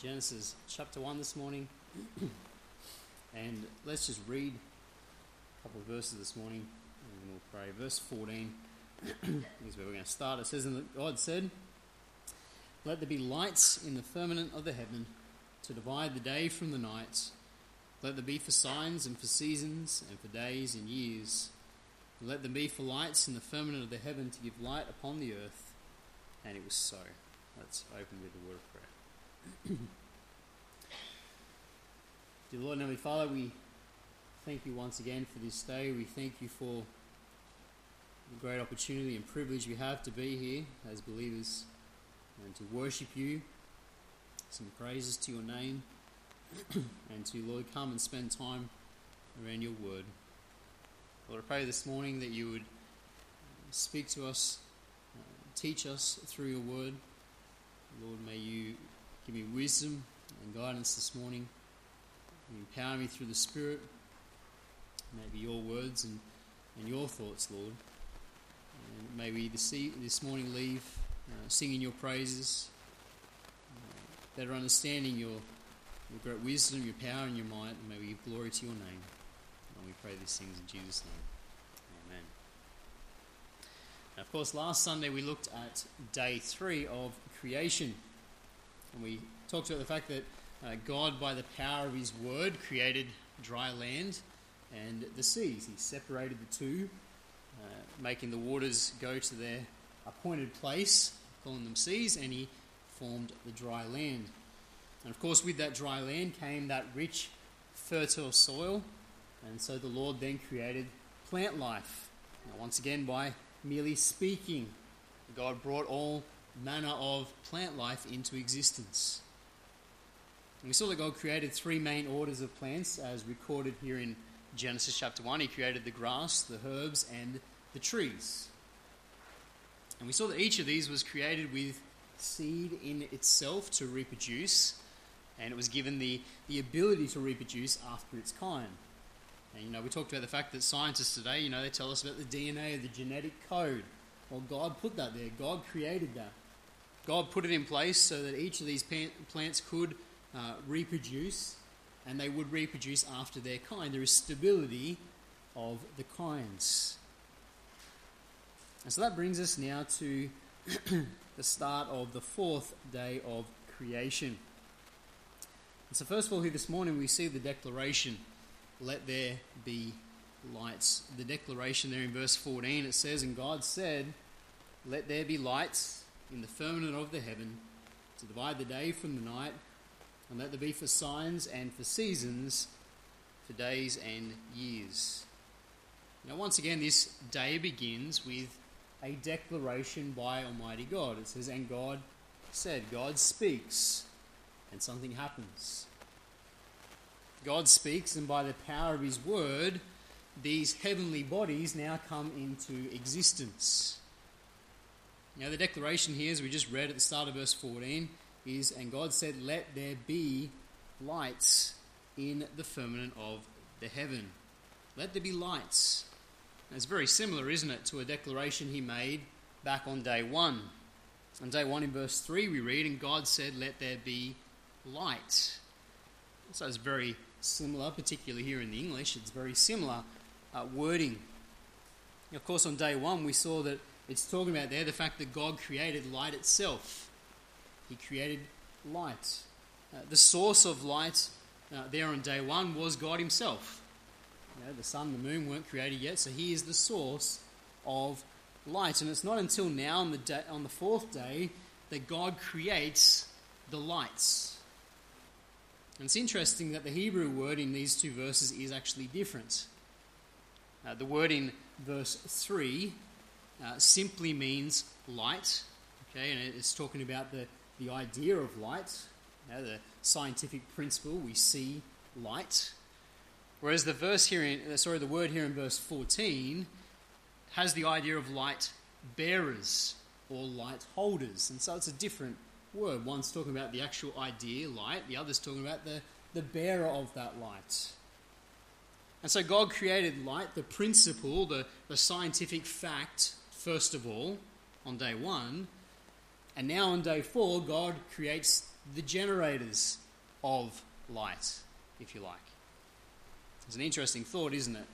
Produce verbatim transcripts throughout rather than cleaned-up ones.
Genesis chapter one this morning. And let's just read a couple of verses this morning and we'll pray. Verse fourteen is where we're going to start. It says, "And God said, let there be lights in the firmament of the heaven to divide the day from the night. Let there be for signs and for seasons and for days and years. Let them be for lights in the firmament of the heaven to give light upon the earth." And it was so. Let's open with the word of prayer. Dear Lord and Heavenly Father, we thank you once again for this day. We thank you for the great opportunity and privilege we have to be here as believers and to worship you. Some praises to your name. And to, Lord, come and spend time around your word. Lord, I pray this morning that you would speak to us, uh, teach us through your word. Lord, may you give me wisdom and guidance this morning. You empower me through the Spirit. May it be your words and, and your thoughts, Lord. And may we this, e- this morning leave uh, singing your praises, uh, better understanding your, your great wisdom, your power and your might. And may we give glory to your name. And we pray these things in Jesus' name. Amen. Now, of course, last Sunday we looked at day three of creation. And we talked about the fact that uh, God, by the power of his word, created dry land and the seas. He separated the two, uh, making the waters go to their appointed place, calling them seas, and he formed the dry land. And of course, with that dry land came that rich, fertile soil. And so the Lord then created plant life. Now, once again, by merely speaking, God brought all manner of plant life into existence. And we saw that God created three main orders of plants as recorded here in Genesis chapter one. He created the grass, the herbs, and the trees. And we saw that each of these was created with seed in itself to reproduce, and it was given the, the ability to reproduce after its kind. And, you know, we talked about the fact that scientists today, you know, they tell us about the D N A of the genetic code. Well, God put that there. God created that. God put it in place so that each of these plants could uh, reproduce, and they would reproduce after their kind. There is stability of the kinds. And so that brings us now to the start of the fourth day of creation. And so first of all, here this morning, we see the declaration, "Let there be lights." The declaration there in verse fourteen, it says, "And God said, let there be lights in the firmament of the heaven to divide the day from the night, and let there be for signs and for seasons, for days and years." Now, once again, this day begins with a declaration by Almighty God. It says, "And God said." God speaks, and something happens. God speaks, and by the power of his word, these heavenly bodies now come into existence. Now, the declaration here, as we just read at the start of verse fourteen, is, "And God said, let there be lights in the firmament of the heaven." Let there be lights. And it's very similar, isn't it, to a declaration he made back on day one. On day one in verse three, we read, "And God said, let there be light." So it's very similar, particularly here in the English. It's very similar uh, wording. Of course, on day one, we saw that it's talking about there the fact that God created light itself. He created light. Uh, the source of light uh, there on day one was God himself. You know, the sun and the moon weren't created yet, so he is the source of light. And it's not until now, on the day, on the fourth day, that God creates the lights. And it's interesting that the Hebrew word in these two verses is actually different. Uh, the word in verse three uh, simply means light, okay, and it's talking about the, the idea of light, you know, the scientific principle, we see light. Whereas the verse here, in, sorry, the word here in verse fourteen has the idea of light bearers or light holders, and so it's a different word. One's talking about the actual idea, light. The other's talking about the, the bearer of that light. And so God created light, the principle, the, the scientific fact, first of all, on day one. And now on day four, God creates the generators of light, if you like. It's an interesting thought, isn't it?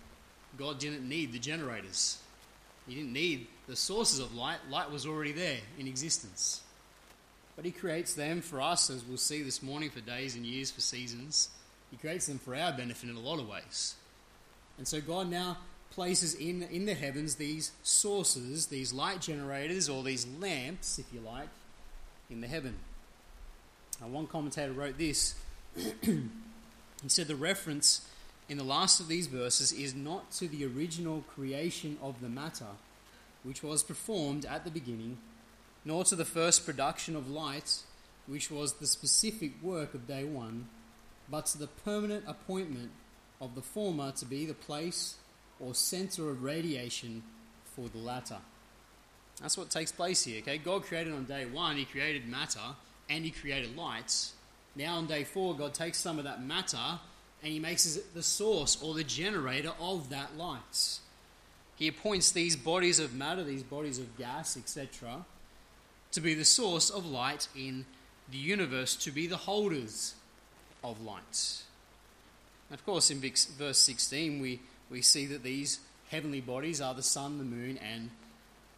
God didn't need the generators. He didn't need the sources of light. Light was already there in existence. But he creates them for us, as we'll see this morning, for days and years, for seasons. He creates them for our benefit in a lot of ways. And so God now places in, in the heavens these sources, these light generators, or these lamps, if you like, in the heaven. Now, one commentator wrote this. He said the reference in the last of these verses is not to the original creation of the matter, which was performed at the beginning, nor to the first production of light, which was the specific work of day one, but to the permanent appointment of the former to be the place or centre of radiation for the latter. That's what takes place here, okay? God created on day one, he created matter, and he created light. Now on day four, God takes some of that matter and he makes it the source or the generator of that light. He appoints these bodies of matter, these bodies of gas, et cetera, to be the source of light in the universe, to be the holders of light. And of course, in verse sixteen, we, we see that these heavenly bodies are the sun, the moon, and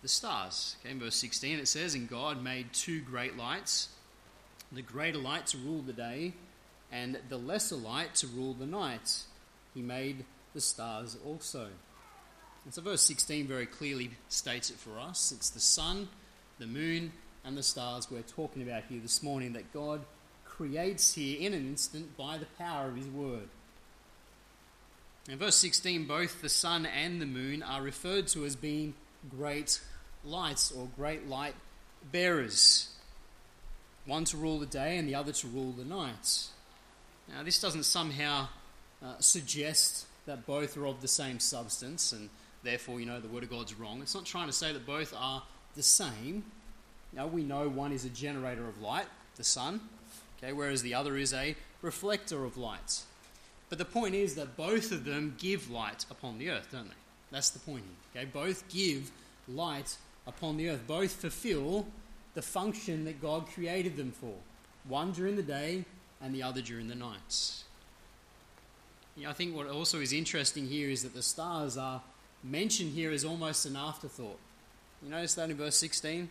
the stars. Okay, in verse sixteen, it says, "And God made two great lights, the greater light to rule the day, and the lesser light to rule the night. He made the stars also." And so verse sixteen very clearly states it for us. It's the sun, the moon, and the stars we're talking about here this morning that God creates here in an instant by the power of his word. In verse sixteen, both the sun and the moon are referred to as being great lights or great light bearers, one to rule the day and the other to rule the night. Now, this doesn't somehow uh, suggest that both are of the same substance and therefore, you know, the Word of God's wrong. It's not trying to say that both are the same. Now, we know one is a generator of light, the sun, okay, whereas the other is a reflector of light. But the point is that both of them give light upon the earth, don't they? That's the point here. Okay? Both give light upon the earth. Both fulfill the function that God created them for, one during the day and the other during the nights. You know, I think what also is interesting here is that the stars are mentioned here as almost an afterthought. You notice that in verse sixteen?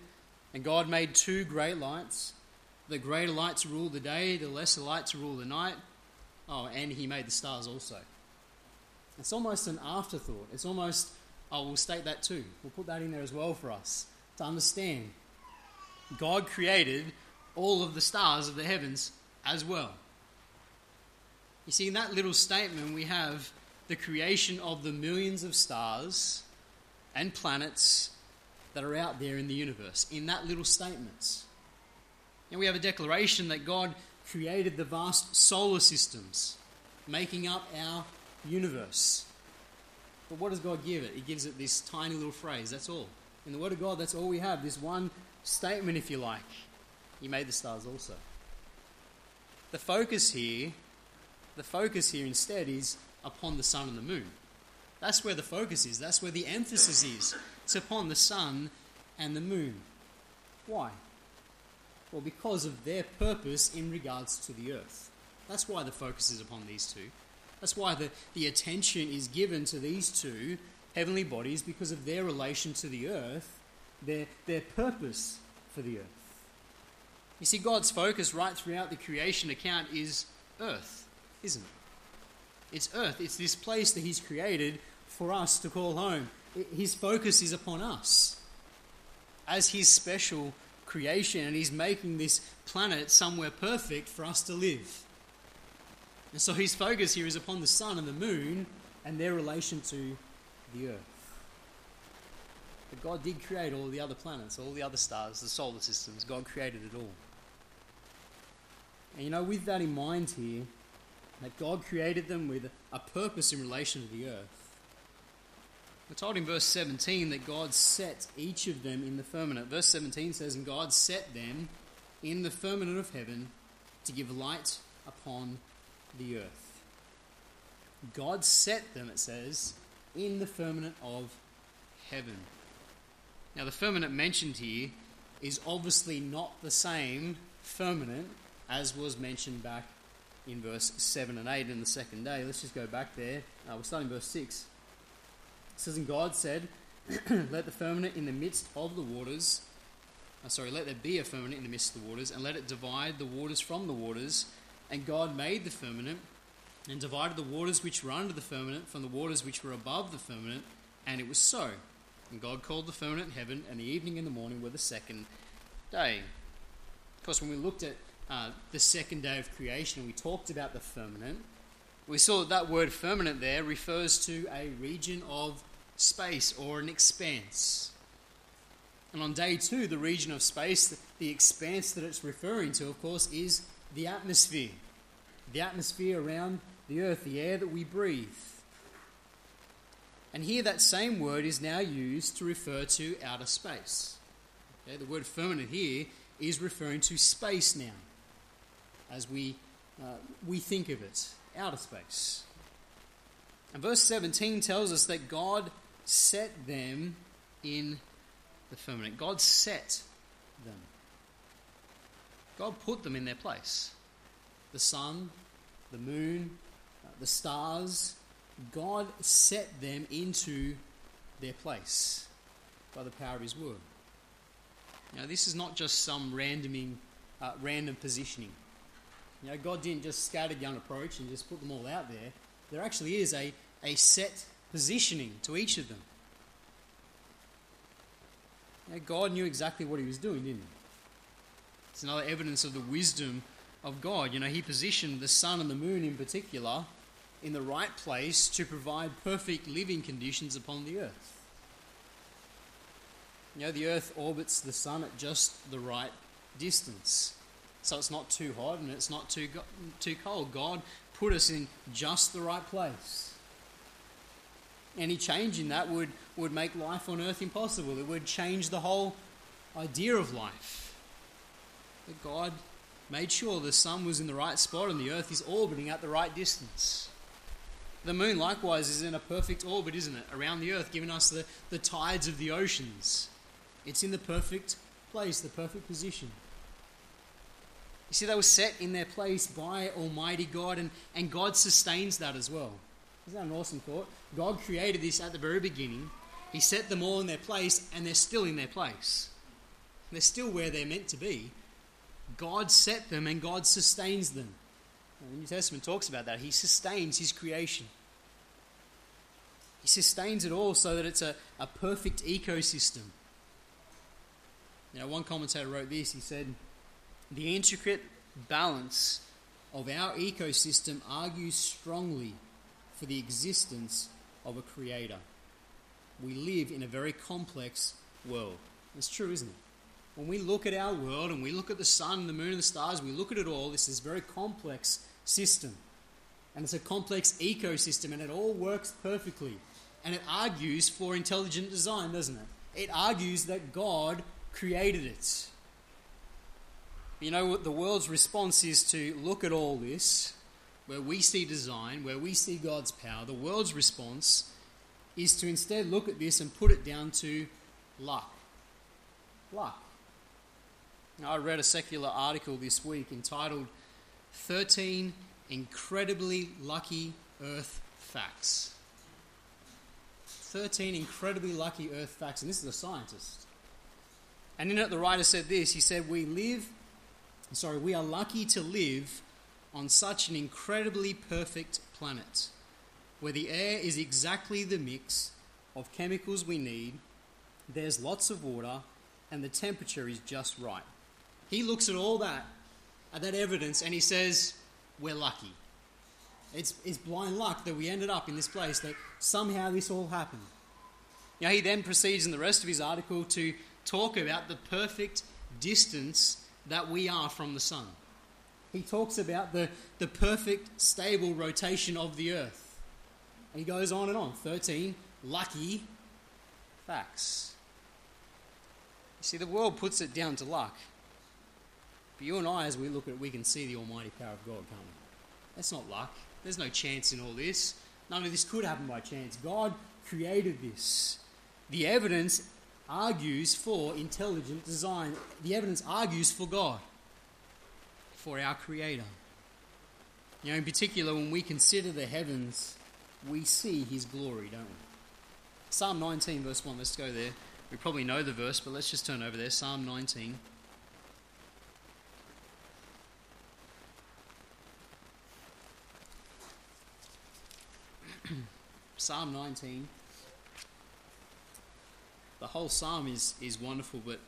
"And God made two great lights, the greater light to rule the day, the lesser light to rule the night. Oh, and he made the stars also." It's almost an afterthought. It's almost, oh, we'll state that too. We'll put that in there as well for us to understand. God created all of the stars of the heavens as well. You see, in that little statement we have the creation of the millions of stars and planets that are out there in the universe, in that little statement. And we have a declaration that God created the vast solar systems making up our universe. But what does God give it? He gives it this tiny little phrase, that's all. In the Word of God, that's all we have, this one statement, if you like. He made the stars also. The focus here, the focus here instead is upon the sun and the moon. That's where the focus is. That's where the emphasis is. It's upon the sun and the moon. Why? Well, because of their purpose in regards to the earth. That's why the focus is upon these two. That's why the, the attention is given to these two heavenly bodies, because of their relation to the earth, their, their purpose for the earth. You see, God's focus right throughout the creation account is earth, isn't it? It's earth. It's this place that he's created for us to call home. His focus is upon us as his special creation, and he's making this planet somewhere perfect for us to live. And so his focus here is upon the sun and the moon and their relation to the earth. But God did create all the other planets, all the other stars, the solar systems. God created it all. And you know, with that in mind here, that God created them with a purpose in relation to the earth. We're told in verse seventeen that God set each of them in the firmament. Verse seventeen says, "And God set them in the firmament of heaven to give light upon the earth." God set them, it says, in the firmament of heaven. Now, the firmament mentioned here is obviously not the same firmament as was mentioned back in verse seven and eight in the second day. Let's just go back there. Uh, we're starting verse six. It says, and God said, let the firmament in the midst of the waters, uh, sorry, let there be a firmament in the midst of the waters, and let it divide the waters from the waters. And God made the firmament, and divided the waters which were under the firmament from the waters which were above the firmament, and it was so. And God called the firmament heaven, and the evening and the morning were the second day. Of course, when we looked at uh, the second day of creation, and we talked about the firmament, we saw that that word firmament there refers to a region of space or an expanse. And on day two, the region of space, the expanse that it's referring to, of course, is the atmosphere. The atmosphere around the earth, the air that we breathe. And here that same word is now used to refer to outer space. Okay, the word firmament here is referring to space now, as we uh, we think of it, outer space. And verse seventeen tells us that God set them in the firmament. God set them. God put them in their place. The sun, the moon, uh, the stars, God set them into their place by the power of His word. Now, this is not just some randoming, uh, random positioning. You know, God didn't just scattergun approach and just put them all out there. There actually is a, a set positioning to each of them. Now, God knew exactly what He was doing, didn't He? It's another evidence of the wisdom of God. You know, He positioned the sun and the moon in particular in the right place to provide perfect living conditions upon the earth. You know, the earth orbits the sun at just the right distance, so it's not too hot and it's not too too cold. God put us in just the right place. Any change in that would, would make life on earth impossible. It would change the whole idea of life. But God made sure the sun was in the right spot and the earth is orbiting at the right distance. The moon likewise is in a perfect orbit, isn't it, around the earth, giving us the, the tides of the oceans. It's in the perfect place, the perfect position. You see, they were set in their place by Almighty God, and, and God sustains that as well. Isn't that an awesome thought? God created this at the very beginning. He set them all in their place, and they're still in their place. They're still where they're meant to be. God set them, and God sustains them. The New Testament talks about that. He sustains His creation. He sustains it all so that it's a, a perfect ecosystem. You know, one commentator wrote this. He said, the intricate balance of our ecosystem argues strongly for the existence of a creator. We live in a very complex world. It's true, isn't it? When we look at our world and we look at the sun, the moon and the stars, we look at it all, this is a very complex system. And it's a complex ecosystem, and it all works perfectly. And it argues for intelligent design, doesn't it? It argues that God created it. You know what the world's response is to look at all this, where we see design, where we see God's power. The world's response is to instead look at this and put it down to luck. Luck. Now, I read a secular article this week entitled thirteen Incredibly Lucky Earth Facts. thirteen Incredibly Lucky Earth Facts. And this is a scientist. And in it, the writer said this. He said, we live, sorry, we are lucky to live on such an incredibly perfect planet, where the air is exactly the mix of chemicals we need, there's lots of water, and the temperature is just right. He looks at all that, at that evidence, and he says, we're lucky. It's, it's blind luck that we ended up in this place, that somehow this all happened. Now, he then proceeds in the rest of his article to talk about the perfect distance that we are from the sun. He talks about the, the perfect, stable rotation of the earth. And he goes on and on. thirteen lucky facts. You see, the world puts it down to luck. But you and I, as we look at it, we can see the almighty power of God, can't we? That's not luck. There's no chance in all this. None of this could happen by chance. God created this. The evidence argues for intelligent design. The evidence argues for God. for our Creator. You know, in particular, when we consider the heavens, we see His glory, don't we? Psalm nineteen, verse one, let's go there. We probably know the verse, but let's just turn over there. Psalm nineteen. Psalm nineteen. The whole psalm is, is wonderful, but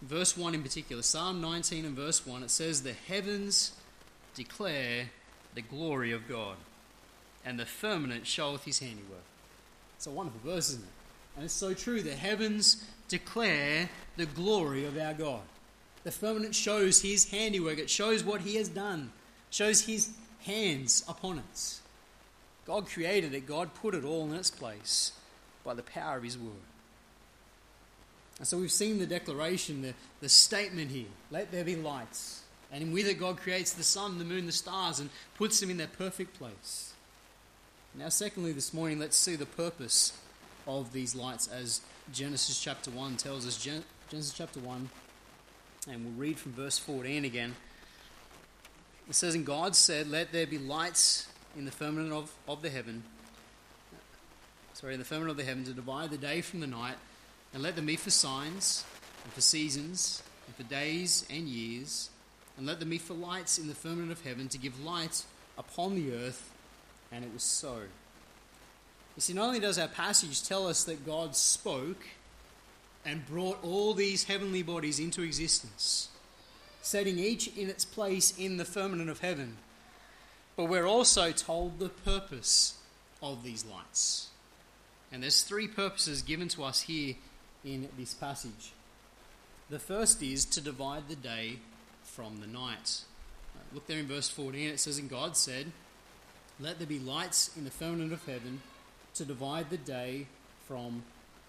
verse one in particular, Psalm nineteen and verse one, it says, "The heavens declare the glory of God, and the firmament showeth His handiwork." It's a wonderful verse, isn't it? And it's so true. The heavens declare the glory of our God. The firmament shows His handiwork. It shows what He has done. It shows His hands upon us. God created it. God put it all in its place by the power of His word. And so we've seen the declaration, the, the statement here, "Let there be lights." And with it, God creates the sun, the moon, the stars, and puts them in their perfect place. Now, secondly, this morning, let's see the purpose of these lights, as Genesis chapter one tells us. Gen- Genesis chapter one, and we'll read from verse fourteen again. It says, "And God said, let there be lights in the firmament of, of the heaven, sorry, in the firmament of the heaven, to divide the day from the night, and let them be for signs, and for seasons, and for days and years, and let them be for lights in the firmament of heaven, to give light upon the earth. And it was so." You see, not only does our passage tell us that God spoke and brought all these heavenly bodies into existence, setting each in its place in the firmament of heaven, but we're also told the purpose of these lights. And there's three purposes given to us here in this passage. The first is to divide the day from the night. Look there in verse fourteen. It says, "And God said, let there be lights in the firmament of heaven, to divide the day from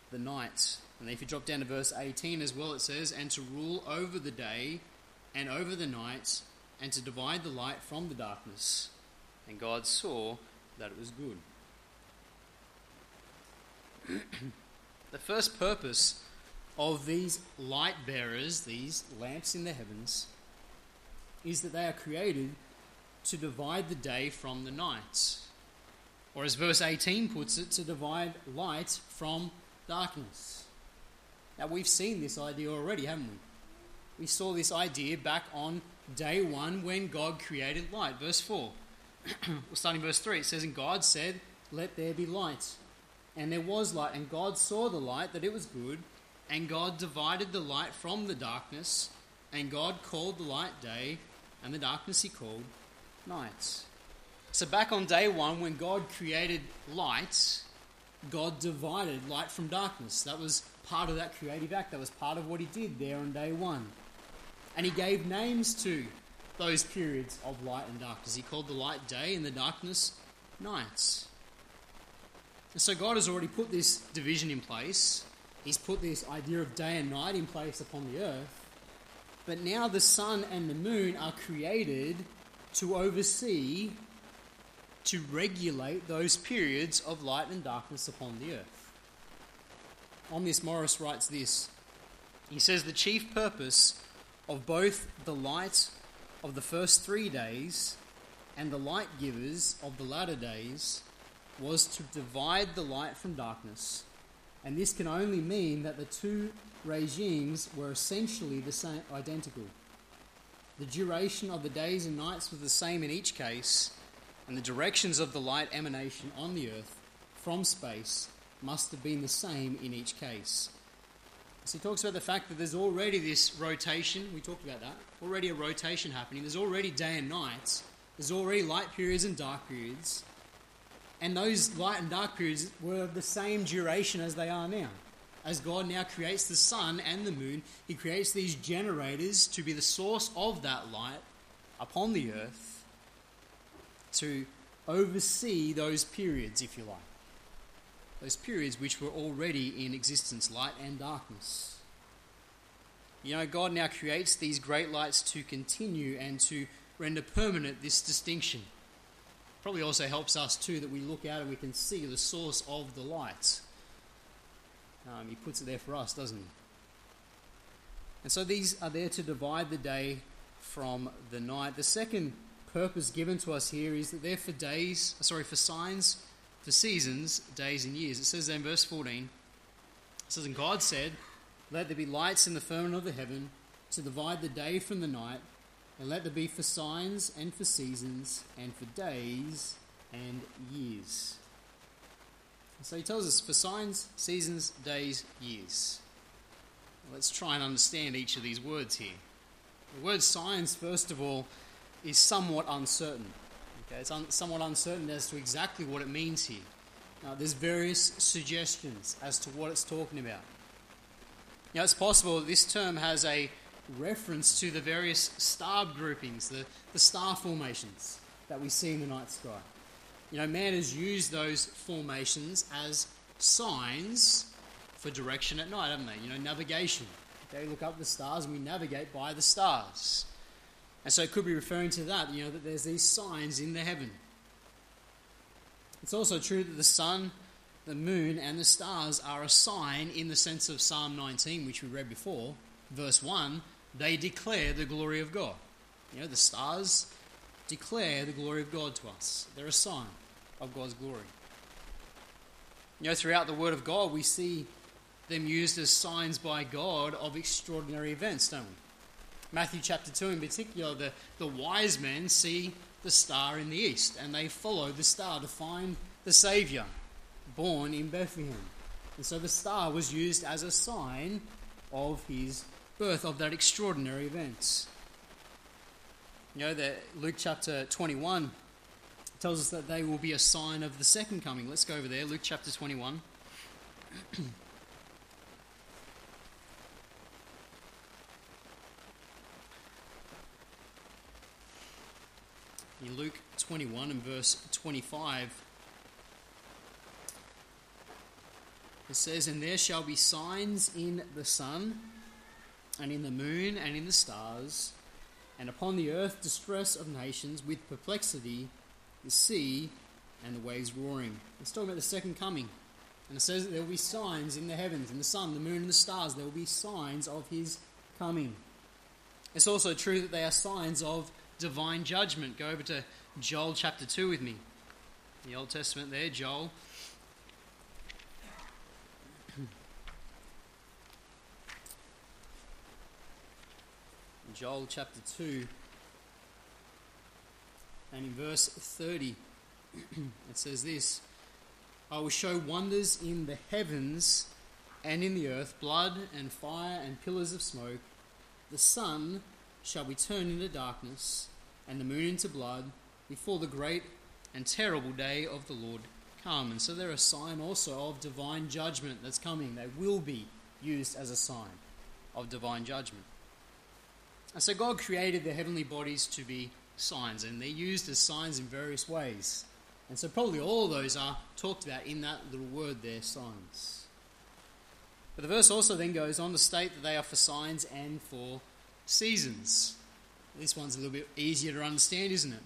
the night." And if you drop down to verse eighteen as well, it says, "And to rule over the day and over the night, and to divide the light from the darkness. And God saw that it was good." The first purpose of these light bearers, these lamps in the heavens, is that they are created to divide the day from the night. Or as verse eighteen puts it, to divide light from darkness. Now, we've seen this idea already, haven't we? We saw this idea back on day one when God created light. Verse four, we'll start in verse three. It says, "And God said, let there be light. And there was light. And God saw the light, that it was good. And God divided the light from the darkness. And God called the light day, and the darkness He called night." So back on day one, when God created light, God divided light from darkness. That was part of that creative act. That was part of what He did there on day one. And He gave names to those periods of light and darkness. He called the light day and the darkness night. And so God has already put this division in place. He's put this idea of day and night in place upon the earth. But now the sun and the moon are created to oversee, to regulate those periods of light and darkness upon the earth. Omnius Morris writes this. He says, "The chief purpose of both the light of the first three days and the light givers of the latter days was to divide the light from darkness. And this can only mean that the two regimes were essentially the same, identical. The duration of the days and nights was the same in each case, and the directions of the light emanation on the earth from space must have been the same in each case." So he talks about the fact that there's already this rotation. We talked about that. Already a rotation happening. There's already day and night. There's already light periods and dark periods. And those light and dark periods were of the same duration as they are now. As God now creates the sun and the moon, He creates these generators to be the source of that light upon the earth, to oversee those periods, if you like. Those periods which were already in existence, light and darkness. You know, God now creates these great lights to continue and to render permanent this distinction. Probably also helps us too that we look out and we can see the source of the light. Um, he puts it there for us, doesn't He? And so these are there to divide the day from the night. The second purpose given to us here is that they're for days, sorry, for signs, for seasons, days and years. It says there in verse fourteen, it says, "And God said, let there be lights in the firmament of the heaven to divide the day from the night, and let there be for signs and for seasons and for days and years." So he tells us for signs, seasons, days, years. Let's try and understand each of these words here. The word signs, first of all, is somewhat uncertain. Okay, it's un- somewhat uncertain as to exactly what it means here. Now, there's various suggestions as to what it's talking about. Now, it's possible that this term has a reference to the various star groupings, the, the star formations that we see in the night sky. You know, man has used those formations as signs for direction at night, haven't they? You know, navigation. They look up the stars and we navigate by the stars. And so it could be referring to that, you know, that there's these signs in the heaven. It's also true that the sun, the moon, and the stars are a sign in the sense of Psalm nineteen, which we read before, verse one, they declare the glory of God. You know, the stars declare the glory of God to us. They're a sign of God's glory. You know, throughout the Word of God, we see them used as signs by God of extraordinary events, don't we? Matthew chapter two in particular, the, the wise men see the star in the east, and they follow the star to find the Saviour born in Bethlehem. And so the star was used as a sign of his birth, of that extraordinary event. You know, that Luke chapter twenty-one tells us that they will be a sign of the second coming. Let's go over there, Luke chapter twenty-one. In Luke twenty-one and verse twenty-five, it says, "And there shall be signs in the sun, and in the moon, and in the stars, and upon the earth distress of nations with perplexity, the sea and the waves roaring." It's talking about the second coming. And it says that there will be signs in the heavens, in the sun, the moon, and the stars. There will be signs of his coming. It's also true that they are signs of divine judgment. Go over to Joel chapter two with me. In the Old Testament there, Joel. Joel chapter two, and in verse thirty, it says this, "I will show wonders in the heavens and in the earth, blood and fire and pillars of smoke. The sun shall be turned into darkness, and the moon into blood, before the great and terrible day of the Lord come." And so they're a sign also of divine judgment that's coming. They will be used as a sign of divine judgment. And so God created the heavenly bodies to be signs, and they're used as signs in various ways. And so probably all of those are talked about in that little word there, signs. But the verse also then goes on to state that they are for signs and for seasons. This one's a little bit easier to understand, isn't it?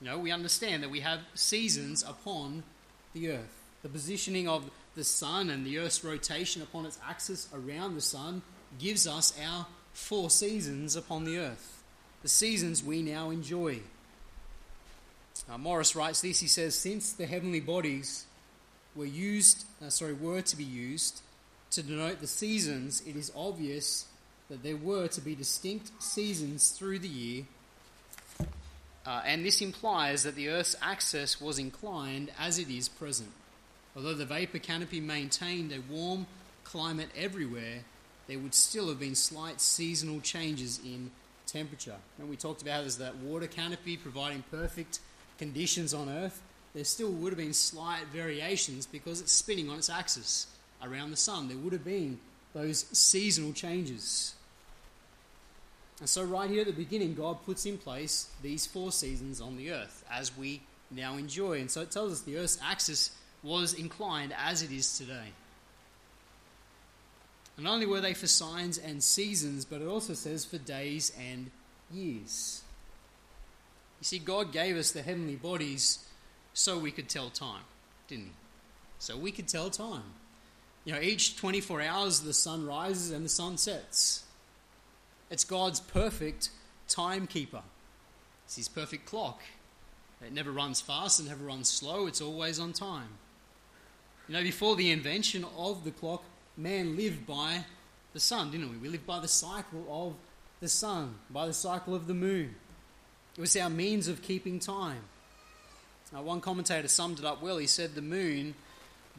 You know, we understand that we have seasons upon the earth. The positioning of the sun and the earth's rotation upon its axis around the sun gives us our four seasons upon the earth, the seasons we now enjoy. Now, Morris writes this. He says, "Since the heavenly bodies were used, uh, sorry, were to be used to denote the seasons, it is obvious that there were to be distinct seasons through the year, uh, and this implies that the earth's axis was inclined as it is present. Although the vapor canopy maintained a warm climate everywhere, there would still have been slight seasonal changes in temperature." And we talked about is that water canopy providing perfect conditions on Earth. There still would have been slight variations because it's spinning on its axis around the sun. There would have been those seasonal changes. And so right here at the beginning, God puts in place these four seasons on the Earth as we now enjoy. And so it tells us the Earth's axis was inclined as it is today. And not only were they for signs and seasons, but it also says for days and years. You see, God gave us the heavenly bodies so we could tell time, didn't he? So we could tell time. You know, each twenty-four hours the sun rises and the sun sets. It's God's perfect timekeeper. It's his perfect clock. It never runs fast and never runs slow. It's always on time. You know, before the invention of the clock, man lived by the sun, didn't we? We lived by the cycle of the sun, by the cycle of the moon. It was our means of keeping time. Now, one commentator summed it up well. He said the moon,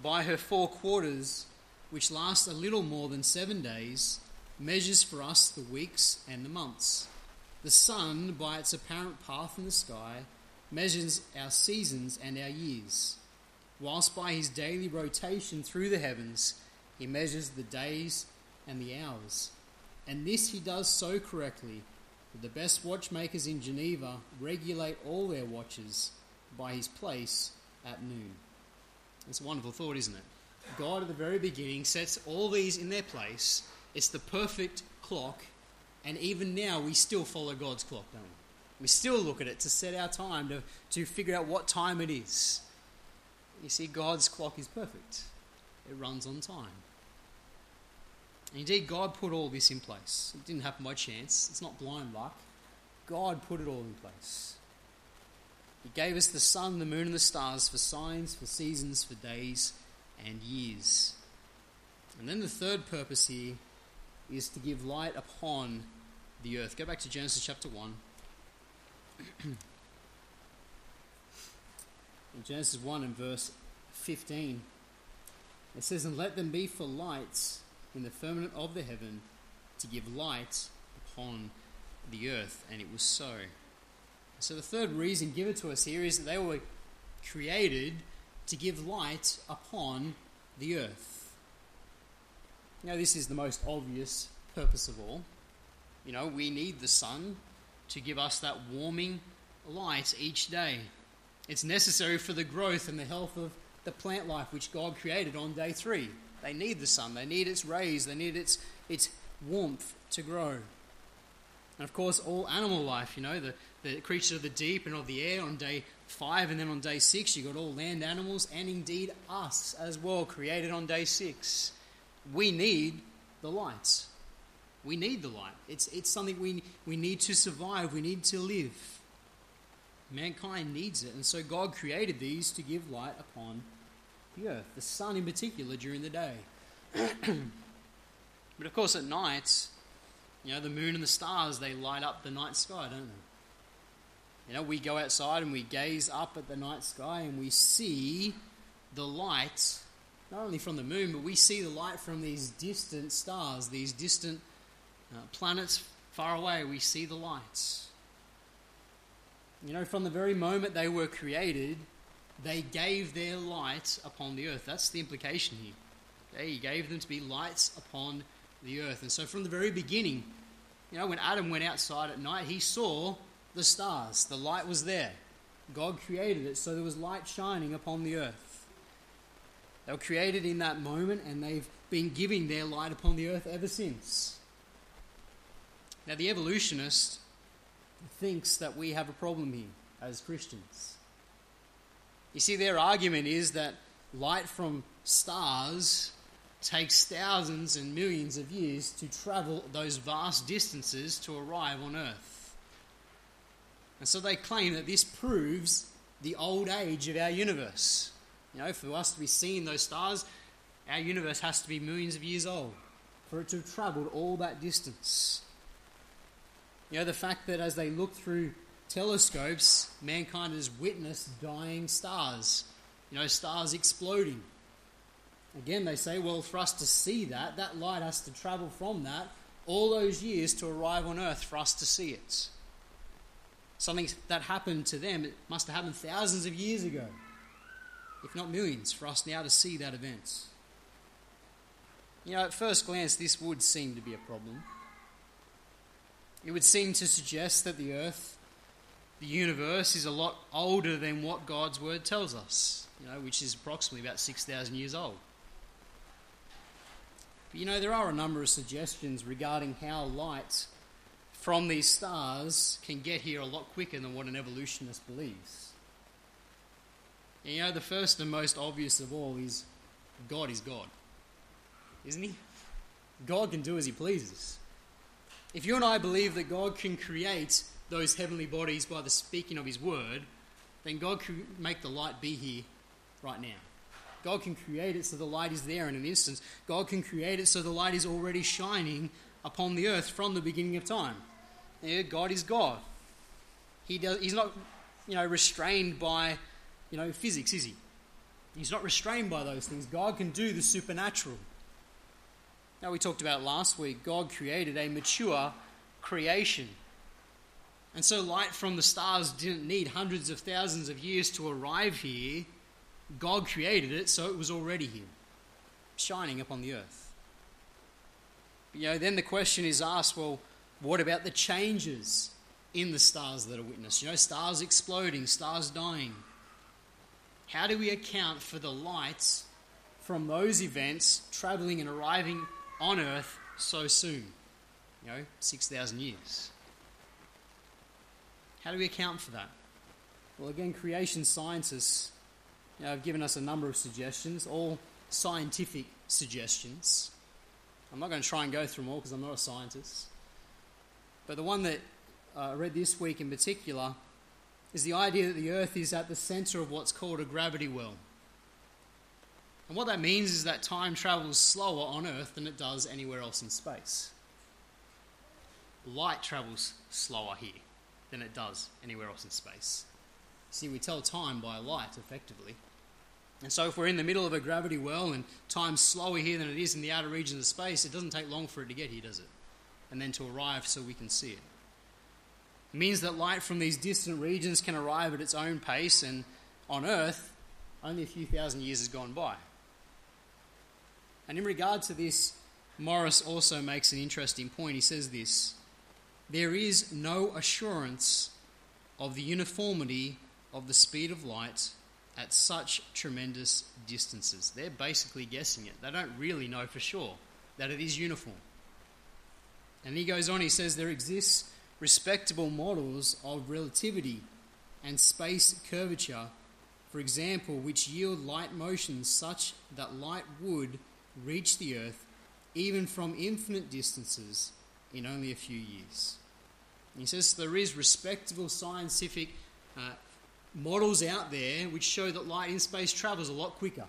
by her four quarters, which last a little more than seven days, measures for us the weeks and the months. The sun, by its apparent path in the sky, measures our seasons and our years, whilst by his daily rotation through the heavens, he measures the days and the hours. And this he does so correctly that the best watchmakers in Geneva regulate all their watches by his place at noon. It's a wonderful thought, isn't it? God at the very beginning sets all these in their place. It's the perfect clock, and even now we still follow God's clock, don't we? We still look at it to set our time, to, to figure out what time it is. You see, God's clock is perfect. It runs on time. And indeed, God put all this in place. It didn't happen by chance. It's not blind luck. God put it all in place. He gave us the sun, the moon, and the stars for signs, for seasons, for days and years. And then the third purpose here is to give light upon the earth. Go back to Genesis chapter one. In Genesis one and verse fifteen, it says, "And let them be for lights in the firmament of the heaven, to give light upon the earth." And it was so. So the third reason given to us here is that they were created to give light upon the earth. Now, this is the most obvious purpose of all. You know, we need the sun to give us that warming light each day. It's necessary for the growth and the health of the plant life which God created on day three. They need the sun. They need its rays. They need its its warmth to grow. And of course, all animal life, you know, the, the creatures of the deep and of the air on day five, and then on day six, you've got all land animals and indeed us as well, created on day six. We need the light. We need the light. It's it's something we we need to survive. We need to live. Mankind needs it. And so God created these to give light upon the earth, the sun in particular during the day. But of course at night, you know, the moon and the stars, they light up the night sky, don't they? You know, we go outside and we gaze up at the night sky and we see the light, not only from the moon, but we see the light from these distant stars, these distant Uh, planets far away. We see the lights. You know, from the very moment they were created, they gave their light upon the earth. That's the implication here. Okay? He gave them to be lights upon the earth. And so from the very beginning, you know, when Adam went outside at night, he saw the stars. The light was there. God created it, so there was light shining upon the earth. They were created in that moment, and they've been giving their light upon the earth ever since. Now, the evolutionist thinks that we have a problem here as Christians. You see, their argument is that light from stars takes thousands and millions of years to travel those vast distances to arrive on Earth. And so they claim that this proves the old age of our universe. You know, for us to be seeing those stars, our universe has to be millions of years old for it to have travelled all that distance. You know, the fact that as they look through telescopes, mankind has witnessed dying stars, you know, stars exploding. Again, they say, well, for us to see that, that light has to travel from that all those years to arrive on Earth for us to see it. Something that happened to them, it must have happened thousands of years ago, if not millions, for us now to see that event. You know, at first glance, this would seem to be a problem. It would seem to suggest that the earth, the universe, is a lot older than what God's word tells us, you know, which is approximately about six thousand years old. But, you know, there are a number of suggestions regarding how light from these stars can get here a lot quicker than what an evolutionist believes. And, you know, the first and most obvious of all is God is God, isn't he? God can do as he pleases. If you and I believe that God can create those heavenly bodies by the speaking of his word, then God can make the light be here right now. God can create it so the light is there in an instance. God can create it so the light is already shining upon the earth from the beginning of time. Yeah, God is God. He does, he's not, you know, restrained by, you know, physics, is he? He's not restrained by those things. God can do the supernatural. Now, we talked about last week, God created a mature creation. And so light from the stars didn't need hundreds of thousands of years to arrive here. God created it, so it was already here, shining upon the earth. But, you know, then the question is asked, well, what about the changes in the stars that are witnessed? You know, stars exploding, stars dying. How do we account for the lights from those events travelling and arriving on earth so soon? You know, six thousand years. How do we account for that? Well, again, creation scientists, you know, have given us a number of suggestions, all scientific suggestions. I'm not going to try and go through them all because I'm not a scientist. But the one that I uh, read this week in particular is the idea that the earth is at the centre of what's called a gravity well. And what that means is that time travels slower on earth than it does anywhere else in space. Light travels slower here than it does anywhere else in space. See, we tell time by light, effectively. And so if we're in the middle of a gravity well and time's slower here than it is in the outer regions of space, it doesn't take long for it to get here, does it? And then to arrive so we can see it. It means that light from these distant regions can arrive at its own pace, and on Earth, only a few thousand years has gone by. And in regard to this, Morris also makes an interesting point. He says this: there is no assurance of the uniformity of the speed of light at such tremendous distances. They're basically guessing it. They don't really know for sure that it is uniform. And he goes on, he says, there exists respectable models of relativity and space curvature, for example, which yield light motions such that light would reach the earth even from infinite distances in only a few years. And he says there is respectable scientific uh, models out there which show that light in space travels a lot quicker,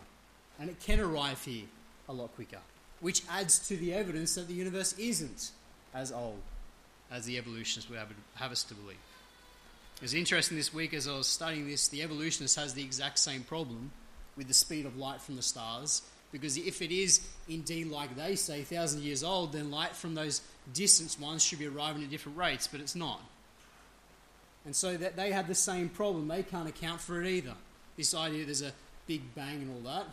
and it can arrive here a lot quicker, which adds to the evidence that the universe isn't as old as the evolutionists would have, have us to believe. It was interesting this week as I was studying this, the evolutionist has the exact same problem with the speed of light from the stars, because if it is indeed, like they say, one thousand years old, then light from those distant ones should be arriving at different rates, but it's not. And so that they had the same problem. They can't account for it either. This idea there's a big bang and all that,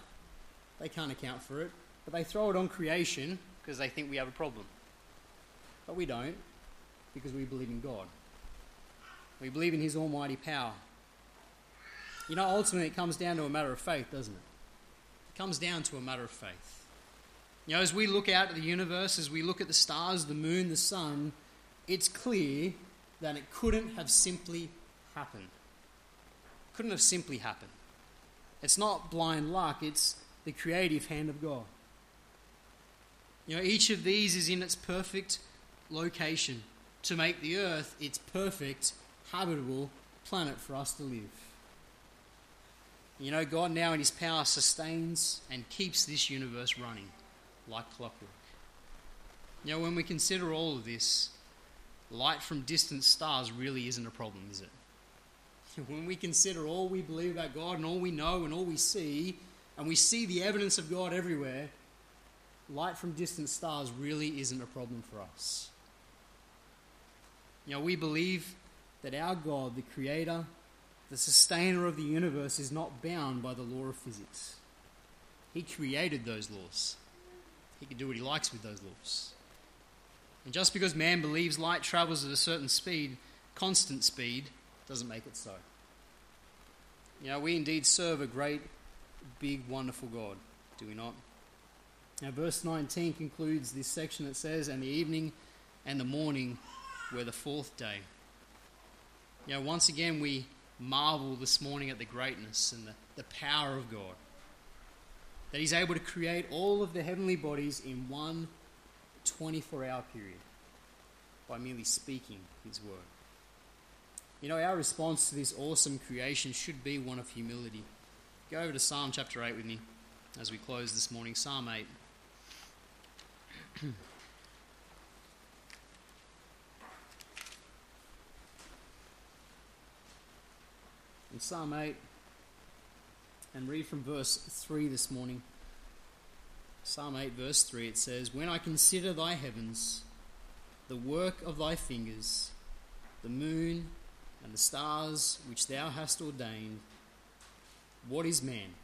they can't account for it, but they throw it on creation because they think we have a problem. But we don't. Because we believe in God. We believe in his almighty power. You know, ultimately it comes down to a matter of faith, doesn't it? It comes down to a matter of faith. You know, as we look out at the universe, as we look at the stars, the moon, the sun, it's clear that it couldn't have simply happened. It couldn't have simply happened. It's not blind luck, it's the creative hand of God. You know, each of these is in its perfect location to make the earth its perfect, habitable planet for us to live. You know, God now in his power sustains and keeps this universe running like clockwork. You know, when we consider all of this, light from distant stars really isn't a problem, is it? When we consider all we believe about God and all we know and all we see, and we see the evidence of God everywhere, light from distant stars really isn't a problem for us. You know, we believe that our God, the creator, the sustainer of the universe, is not bound by the law of physics. He created those laws. He can do what he likes with those laws. And just because man believes light travels at a certain speed, constant speed, doesn't make it so. You know, we indeed serve a great, big, wonderful God, do we not? Now, verse nineteen concludes this section that says, "And the evening and the morning were the fourth day." You know, once again we marvel this morning at the greatness and the, the power of God. That he's able to create all of the heavenly bodies in one twenty-four hour period. by merely speaking his word. You know, our response to this awesome creation should be one of humility. Go over to Psalm chapter eight with me as we close this morning. Psalm eight. In Psalm eight, and read from verse three this morning. Psalm eight verse three, it says, "When I consider thy heavens, the work of thy fingers, the moon and the stars which thou hast ordained, what is man,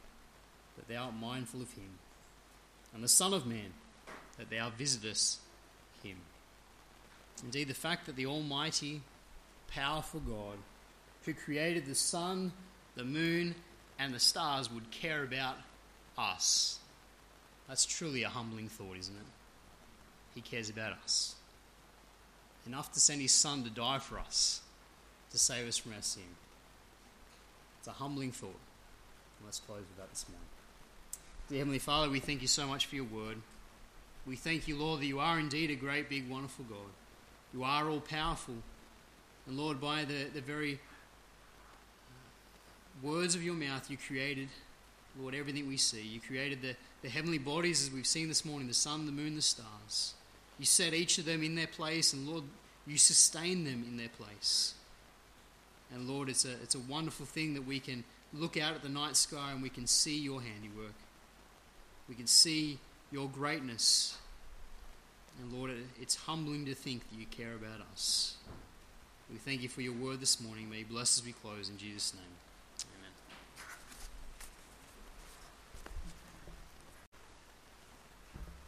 that thou art mindful of him, and the Son of Man, that thou visitest him." Indeed, the fact that the almighty, powerful God, who created the sun, the moon, and the stars, would care about us. That's truly a humbling thought, isn't it? He cares about us. Enough to send his son to die for us, to save us from our sin. It's a humbling thought. Let's close with that this morning. Dear Heavenly Father, we thank you so much for your word. We thank you, Lord, that you are indeed a great, big, wonderful God. You are all-powerful. And Lord, by the, the very words of your mouth, you created, Lord, everything we see. You created the, the heavenly bodies, as we've seen this morning, the sun, the moon, the stars. You set each of them in their place, and Lord, you sustain them in their place. And Lord, it's a, it's a wonderful thing that we can look out at the night sky and we can see your handiwork. We can see your greatness. And Lord, it's humbling to think that you care about us. We thank you for your word this morning. May you bless as we close in Jesus' name.